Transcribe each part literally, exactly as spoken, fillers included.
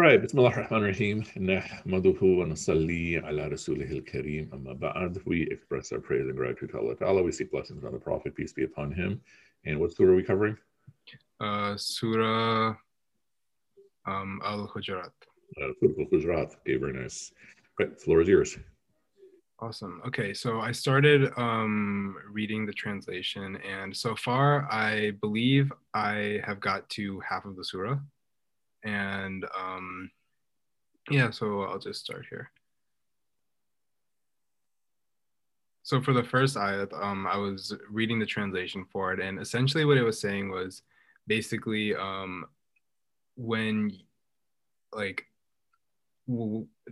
All right, bismillah ar-Rahman ar-Rahim. Nahmaduhu wa nasalli ala rasulihil kareem amma ba'd. We express our praise and gratitude to Allah Ta'ala. We seek blessings on the Prophet, peace be upon him. And what surah are we covering? Uh, surah um, Al-Hujurat. Uh, surah Al-Hujurat. Okay, very nice. Right, the floor is yours. Awesome. Okay, so I started um, reading the translation, and so far I believe I have got to half of the surah. And um, yeah, so I'll just start here. So for the first ayat, um, I was reading the translation for it, and essentially what it was saying was basically um, when like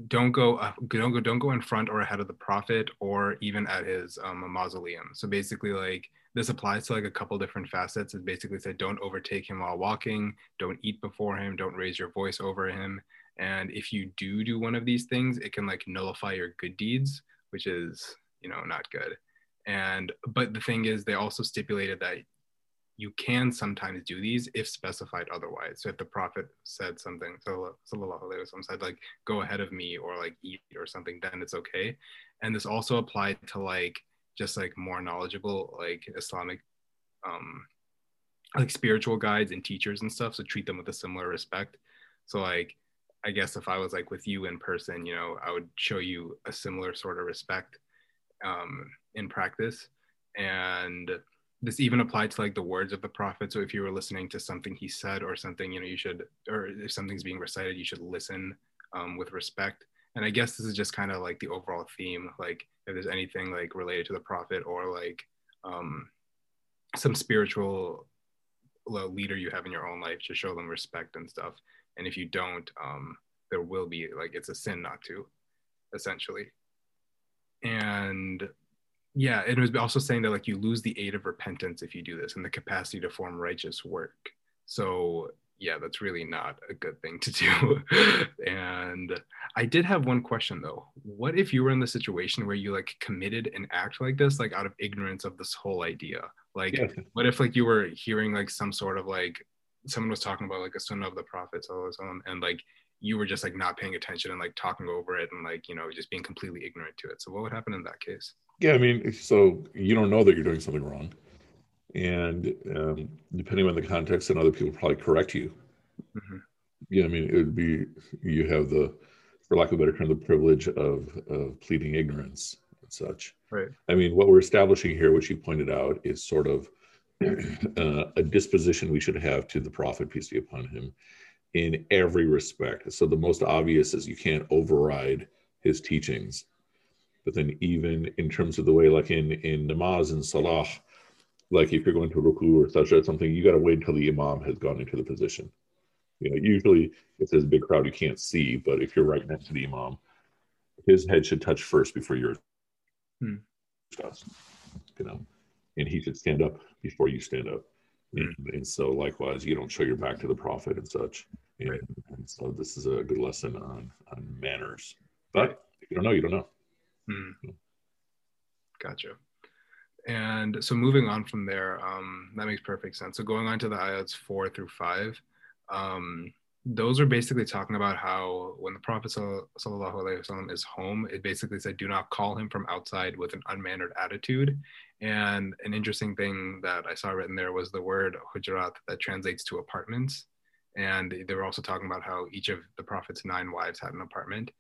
don't go uh, don't go don't go in front or ahead of the prophet or even at his um, mausoleum. So basically like this applies to like a couple different facets. It basically said, don't overtake him while walking, don't eat before him, don't raise your voice over him. And if you do do one of these things, it can like nullify your good deeds, which is, you know, not good. And, but the thing is, they also stipulated that you can sometimes do these if specified otherwise. So if the prophet said something, so sallallahu alaihi wasallam said like, go ahead of me or like eat or something, then it's okay. And this also applied to like, just like more knowledgeable, like Islamic, um, like spiritual guides and teachers and stuff. So treat them with a similar respect. So like, I guess if I was like with you in person, you know, I would show you a similar sort of respect um, in practice. And this even applied to like the words of the prophet. So if you were listening to something he said or something, you know, you should, or if something's being recited, you should listen um, with respect. And I guess this is just kind of like the overall theme, like if there's anything like related to the prophet or like um, some spiritual leader you have in your own life, just show them respect and stuff. And if you don't, um, there will be like, it's a sin not to, essentially. And yeah, it was also saying that like you lose the aid of repentance if you do this and the capacity to form righteous work. So yeah, that's really not a good thing to do. And I did have one question though. What if you were in the situation where you like committed an act like this, like out of ignorance of this whole idea? Like, yeah. What if like you were hearing like some sort of like, someone was talking about like a sunnah of the Prophet and like you were just like not paying attention and like talking over it and like, you know, just being completely ignorant to it. So what would happen in that case? Yeah, I mean, so you don't know that you're doing something wrong. And um, depending on the context, and other people probably correct you. Mm-hmm. Yeah, I mean, it would be, you have the, for lack of a better term, the privilege of, of pleading ignorance and such. Right. I mean, what we're establishing here, which you pointed out, is sort of uh, a disposition we should have to the Prophet, peace be upon him, in every respect. So the most obvious is you can't override his teachings. But then even in terms of the way, like in, in namaz and salah, like if you're going to ruku or sajda or something, you got to wait until the imam has gone into the position. You know, usually if there's a big crowd, you can't see, but if you're right next to the imam, his head should touch first before yours. Hmm. You know, and he should stand up before you stand up. Hmm. And, and so likewise, you don't show your back to the prophet and such. And, right. and so this is a good lesson on, on manners, but if you don't know, you don't know. Hmm. Yeah. Gotcha. And so moving on from there, um, that makes perfect sense. So going on to the ayats four through five, um, those are basically talking about how when the Prophet ﷺ is home, it basically said, do not call him from outside with an unmannered attitude. And an interesting thing that I saw written there was the word hujurat that translates to apartments. And they were also talking about how each of the Prophet's nine wives had an apartment.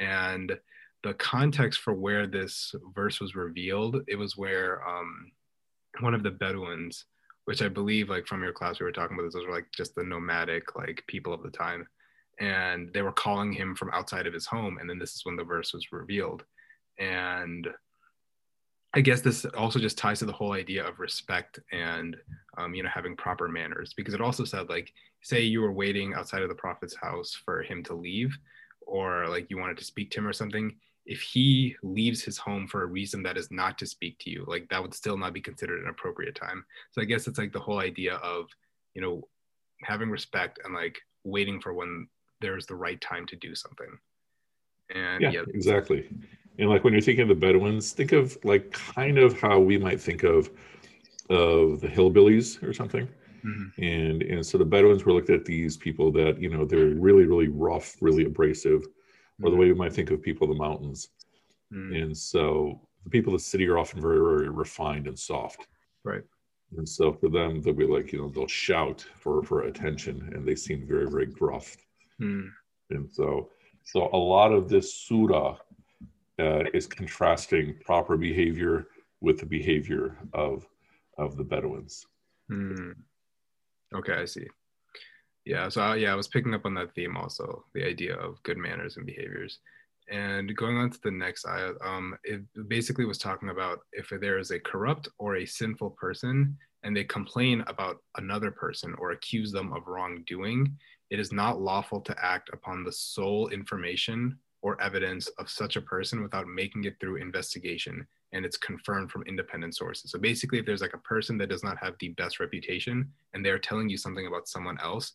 And the context for where this verse was revealed, it was where um, one of the Bedouins, which I believe like from your class, we were talking about this, those were like just the nomadic like people of the time. And they were calling him from outside of his home. And then this is when the verse was revealed. And I guess this also just ties to the whole idea of respect and, um, you know, having proper manners, because it also said like, say you were waiting outside of the Prophet's house for him to leave, or like you wanted to speak to him or something, if he leaves his home for a reason that is not to speak to you, like that would still not be considered an appropriate time. So I guess it's like the whole idea of, you know, having respect and like waiting for when there's the right time to do something. And yeah, yeah. Exactly. And like when you're thinking of the Bedouins, think of like kind of how we might think of, of the hillbillies or something. Mm-hmm. And and so the Bedouins were looked at these people that, you know, they're really, really rough, really abrasive, mm-hmm. or the way we might think of people of the mountains. Mm-hmm. And so the people of the city are often very, very refined and soft. Right. And so for them, they'll be like, you know, they'll shout for, for attention, and they seem very, very gruff. Mm-hmm. And so, so a lot of this surah uh, is contrasting proper behavior with the behavior of of the Bedouins. Mm. Okay, I see. Yeah, so I, yeah, I was picking up on that theme also, the idea of good manners and behaviors. And going on to the next ayah, um, it basically was talking about if there is a corrupt or a sinful person and they complain about another person or accuse them of wrongdoing, it is not lawful to act upon the sole information or evidence of such a person without making it through investigation, and it's confirmed from independent sources. So basically, if there's like a person that does not have the best reputation and they're telling you something about someone else,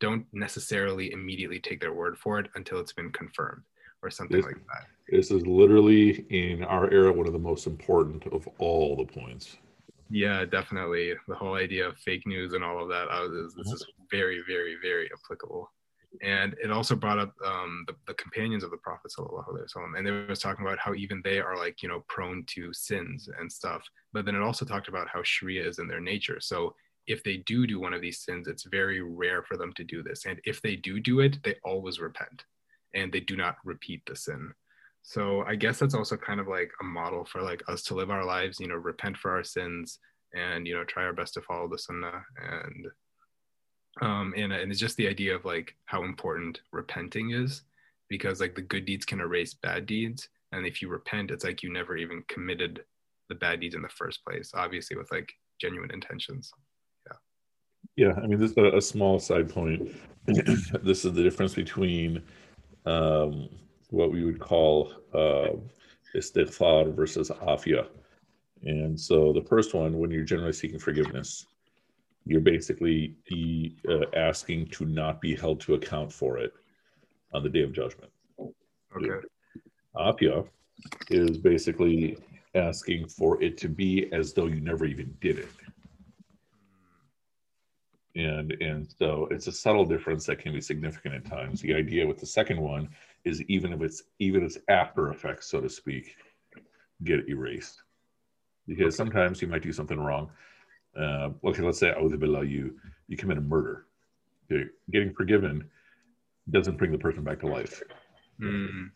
don't necessarily immediately take their word for it until it's been confirmed or something this, like that. This is literally, in our era, one of the most important of all the points. Yeah, definitely. The whole idea of fake news and all of that, I was, this is very, very, very applicable. And it also brought up um, the, the companions of the Prophet sallallahu alaihi wasallam, and they were talking about how even they are like, you know, prone to sins and stuff. But then it also talked about how Sharia is in their nature. So if they do do one of these sins, it's very rare for them to do this. And if they do do it, they always repent and they do not repeat the sin. So I guess that's also kind of like a model for like us to live our lives, you know, repent for our sins and, you know, try our best to follow the sunnah. And Um, and, and it's just the idea of like how important repenting is, because like the good deeds can erase bad deeds. And if you repent, it's like you never even committed the bad deeds in the first place, obviously with like genuine intentions. Yeah. Yeah. I mean, this is a, a small side point. This is the difference between um, what we would call uh, istighfar versus afya. And so the first one, when you're generally seeking forgiveness, you're basically uh, asking to not be held to account for it on the Day of Judgment. Okay. Afya is basically asking for it to be as though you never even did it. And and so it's a subtle difference that can be significant at times. The idea with the second one is even if it's even its after effects, so to speak, get erased. Because sometimes you might do something wrong. Uh, okay, let's say you you commit a murder. Okay, getting forgiven doesn't bring the person back to life. Mm-hmm.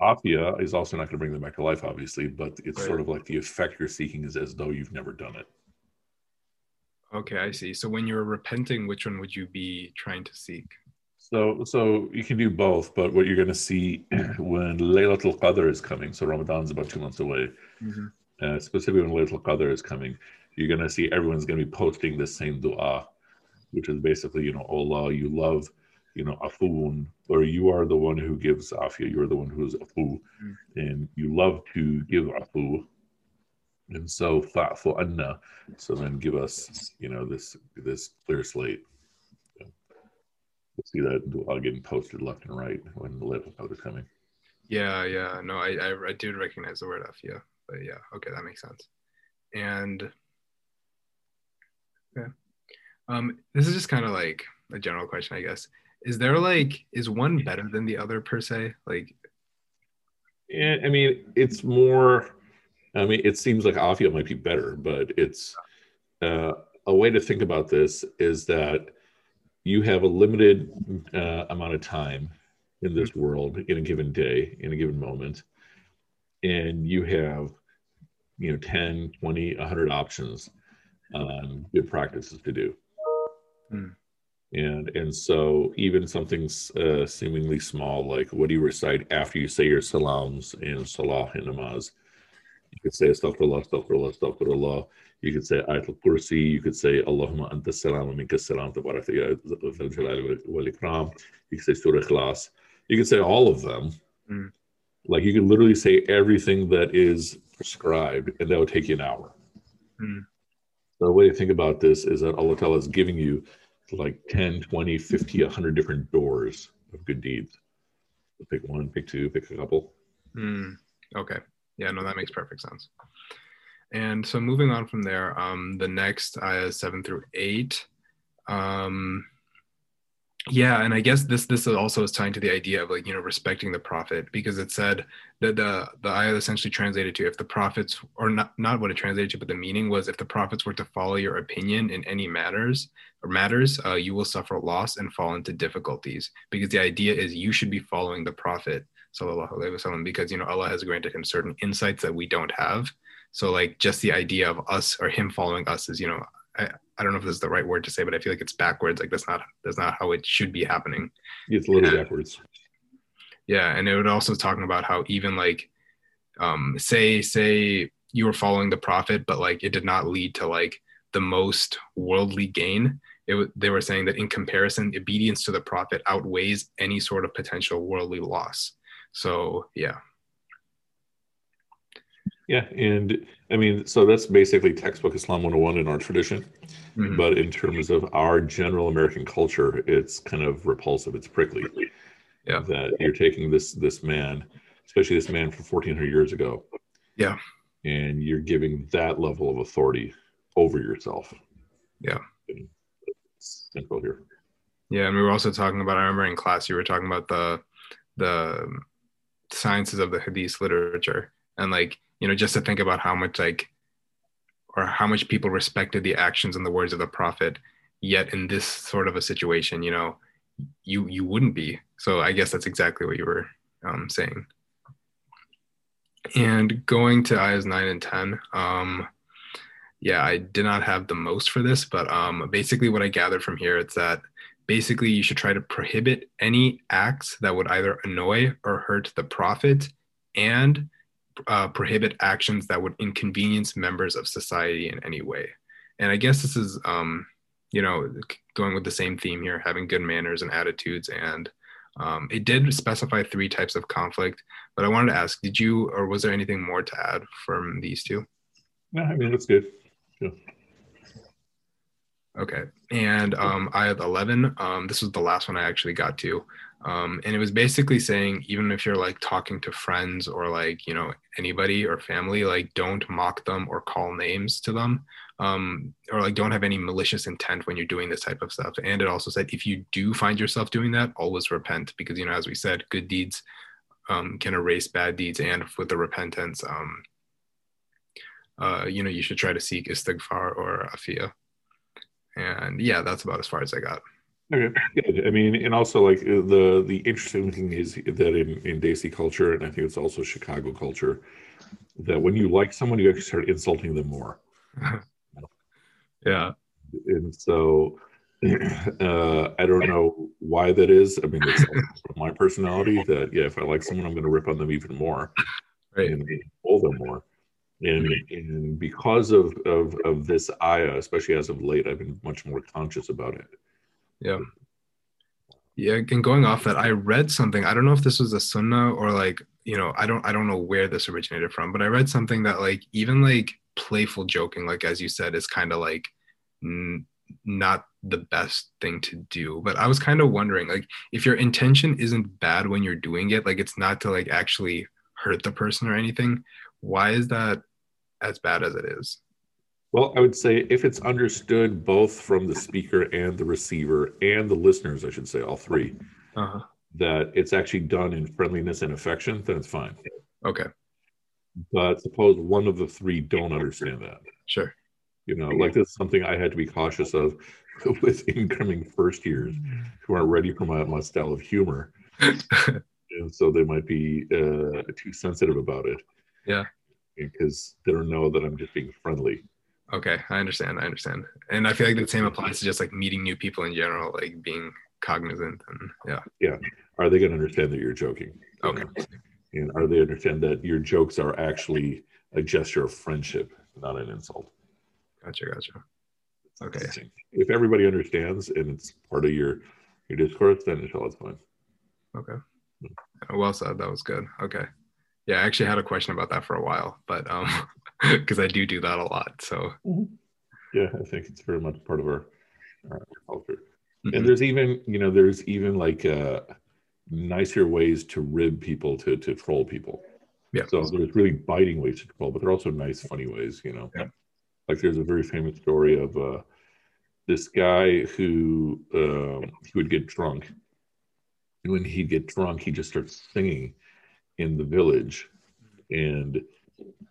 Afya is also not going to bring them back to life, obviously, but it's right. Sort of like the effect you're seeking is as though you've never done it. Okay, I see. So when you're repenting, which one would you be trying to seek? So, so you can do both, but what you're going to see when Laylat al-Qadr is coming, so Ramadan is about two months away, mm-hmm. uh, specifically when Laylat al-Qadr is coming, you're going to see everyone's going to be posting the same dua, which is basically, you know, Allah, you love, you know, afoon, or you are the one who gives afya, you're the one who's afu, mm-hmm. and you love to give afu, and so fa'fu anna, so then give us, you know, this this clear slate. Yeah. You'll see that dua getting posted left and right when the Laylat al-Qadr is coming. Yeah, yeah, no, I, I, I did recognize the word afya, but yeah, okay, that makes sense. And... Okay. Um, this is just kind of like a general question, I guess. Is there like, is one better than the other per se? Like, yeah, I mean, it's more, I mean, it seems like afya might be better, but it's uh, a way to think about this is that you have a limited uh, amount of time in this world, in a given day, in a given moment. And you have, you know, ten, twenty, one hundred options um good practices to do. Mm. and and so even something uh, seemingly small, like what do you recite after you say your salams and salah and namaz? You could say astaghfirullah, astaghfirullah, astaghfirullah. You could say ayat al-kursi. You could say Allahumma anta salam aminkas-salam, tabarak zal jalali wal ikram. You could say surah ikhlas. You could say all of them. Mm. Like you could literally say everything that is prescribed, and that would take you an hour. Mm. The way to think about this is that Allah Ta'ala is giving you like ten, twenty, fifty, one hundred different doors of good deeds. Pick one, pick two, pick a couple. Mm, okay. Yeah, no, that makes perfect sense. And so moving on from there, um, the next ayahs seven through eight Um, yeah, and I guess this this also is tying to the idea of, like, you know, respecting the prophet, because it said that the the ayah essentially translated to, if the prophets, or not not what it translated to, but the meaning was, if the prophets were to follow your opinion in any matters or matters, uh, you will suffer loss and fall into difficulties, because the idea is you should be following the prophet, sallallahu alaihi wasallam, because, you know, Allah has granted him certain insights that we don't have. So, like, just the idea of us or him following us is, you know, I, I don't know if this is the right word to say, but I feel like it's backwards. Like, that's not, that's not how it should be happening. It's a little and, backwards. Yeah. And it would also talking about how even, like, um, say, say you were following the prophet, but, like, it did not lead to, like, the most worldly gain. It w- they were saying that in comparison, obedience to the prophet outweighs any sort of potential worldly loss. So, yeah. Yeah. And I mean, so that's basically textbook Islam one oh one in our tradition. Mm-hmm. But in terms of our general American culture, it's kind of repulsive. It's prickly. Yeah. That you're taking this, this man, especially this man from fourteen hundred years ago. Yeah. And you're giving that level of authority over yourself. Yeah. It's simple here. Yeah. And we were also talking about, I remember in class, you were talking about the, the sciences of the Hadith literature, and, like, you know, just to think about how much, like, or how much people respected the actions and the words of the prophet, yet in this sort of a situation, you know, you you wouldn't be. So I guess that's exactly what you were um, saying. And going to ayahs nine and ten, um, yeah, I did not have the most for this, but um, basically what I gathered from here is that basically you should try to prohibit any acts that would either annoy or hurt the prophet, and Uh, prohibit actions that would inconvenience members of society in any way. And I guess this is, um, you know, going with the same theme here, having good manners and attitudes. And um, it did specify three types of conflict, but I wanted to ask, did you, or was there anything more to add from these two? No, I mean, that's good. Yeah. Okay. And um, ayat eleven, um, this was the last one I actually got to. Um, and it was basically saying, even if you're, like, talking to friends or, like, you know, anybody or family, like, don't mock them or call names to them, um, or, like, don't have any malicious intent when you're doing this type of stuff. And it also said, if you do find yourself doing that, always repent, because, you know, as we said, good deeds um, can erase bad deeds. And with the repentance, um, uh, you know, you should try to seek istighfar or afya. And yeah, that's about as far as I got. Okay, good. I mean, and also, like, the the interesting thing is that in, in Desi culture, and I think it's also Chicago culture, that when you like someone, you actually start insulting them more. Yeah. And so uh, I don't know why that is. I mean, it's from my personality that, yeah, if I like someone, I'm going to rip on them even more. Right. And pull them more. And, and because of, of, of this ayah, especially as of late, I've been much more conscious about it. Yeah. Yeah. And going off that, I read something, I don't know if this was a sunnah or, like, you know, I don't, I don't know where this originated from, but I read something that, like, even, like, playful joking, like, as you said, is kind of, like, n- not the best thing to do. But I was kind of wondering, like, if your intention isn't bad when you're doing it, like, it's not to, like, actually hurt the person or anything, why is that as bad as it is? Well, I would say if it's understood both from the speaker and the receiver and the listeners, I should say all three, uh-huh. that it's actually done in friendliness and affection, then it's fine. Okay. But suppose one of the three don't understand that. Sure. You know, like, this is something I had to be cautious of with incoming first years who aren't ready for my, my style of humor. And so they might be uh, too sensitive about it. Yeah. Because they don't know that I'm just being friendly. Okay. I understand. I understand. And I feel like the same applies to just, like, meeting new people in general, like, being cognizant and yeah. Yeah. Are they going to understand that you're joking? Okay. You know? And are they understand that your jokes are actually a gesture of friendship, not an insult? Gotcha. Gotcha. Okay. If everybody understands and it's part of your, your discourse, then it's all fine. Okay. Well said. That was good. Okay. Yeah, I actually had a question about that for a while, but um, because I do do that a lot. So, yeah, I think it's very much part of our, our culture. Mm-hmm. And there's even, you know, there's even like uh, nicer ways to rib people, to to troll people. Yeah. So there's really biting ways to troll, but there are also nice, funny ways. You know, yeah. Like there's a very famous story of uh, this guy who uh, he would get drunk. And when he'd get drunk, he just starts singing in the village. And,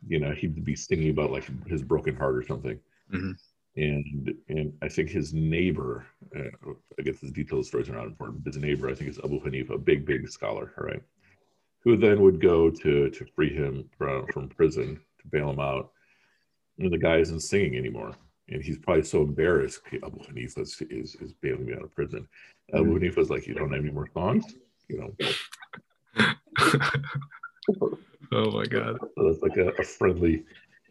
you know, he'd be singing about like his broken heart or something. Mm-hmm. And and I think his neighbor, uh, I guess the details stories are not important, but his neighbor, I think, is Abu Hanifa, a big, big scholar, right? Who then would go to, to free him from, from prison, to bail him out. And the guy isn't singing anymore. And he's probably so embarrassed, Abu Hanifa is, is, is bailing me out of prison. Mm-hmm. Abu Hanifa's like, you don't have any more songs? You know. Oh my God. So that's like a, a friendly,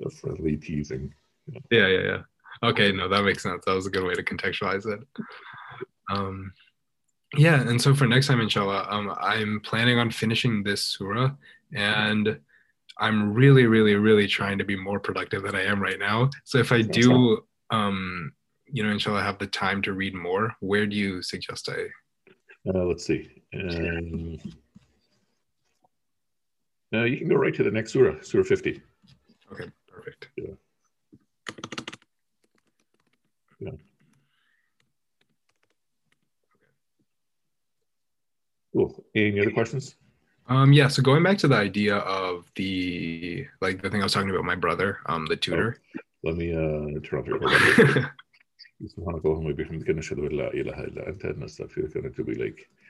a friendly teasing. You know? Yeah, yeah, yeah. Okay, no, that makes sense. That was a good way to contextualize it. Um, yeah, and so for next time, inshallah, um, I'm planning on finishing this surah, and I'm really, really, really trying to be more productive than I am right now. So if I do, um, you know, inshallah, have the time to read more, where do you suggest I? Uh, let's see. Um, uh, you can go right to the next surah, surah fifty. Okay, perfect. Yeah. Yeah. Cool. Any other questions? Um, yeah. So going back to the idea of the, like the thing I was talking about, my brother, um, the tutor. Oh, let me uh, turn off your camera.